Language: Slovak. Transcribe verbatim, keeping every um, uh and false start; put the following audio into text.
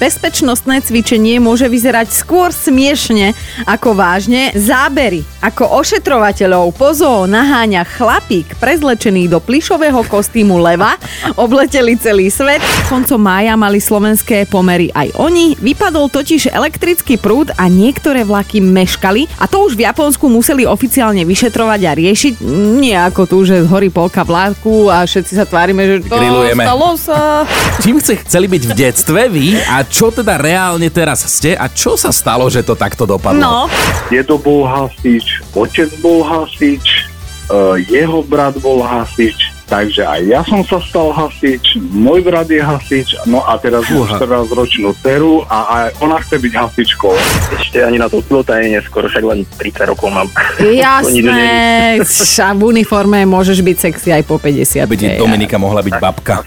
Bezpečnostné cvičenie môže vyzerať skôr smiešne ako vážne. Zábery ako ošetrovateľov pozó naháňa chlapík prezlečený do plyšového kostýmu leva obleteli celý svet. Koncom mája mali slovenské pomery aj oni. Vypadol totiž elektrický prúd a niektoré vlaky meškali a to už v Japonsku museli oficiálne vyšetrovať a riešiť. Nie ako tu, že zhorí polka vláku a všetci sa tvárime, že to stalo sa. Čím chceli byť v detstve vy a čo teda reálne teraz ste a čo sa stalo, že to takto dopadlo? No. Dedo bol hasič, otec bol hasič, jeho brat bol hasič. Takže aj ja som sa stal hasič, môj brat je hasič, no a teraz mám štrnásťročnú dceru a aj ona chce byť hasičkou. Ešte ani na to pilota je neskoro, však len tridsať rokov mám. Jasné, a v uniforme môžeš byť sexy aj po päťdesiatke. Byť Dominika mohla byť babka.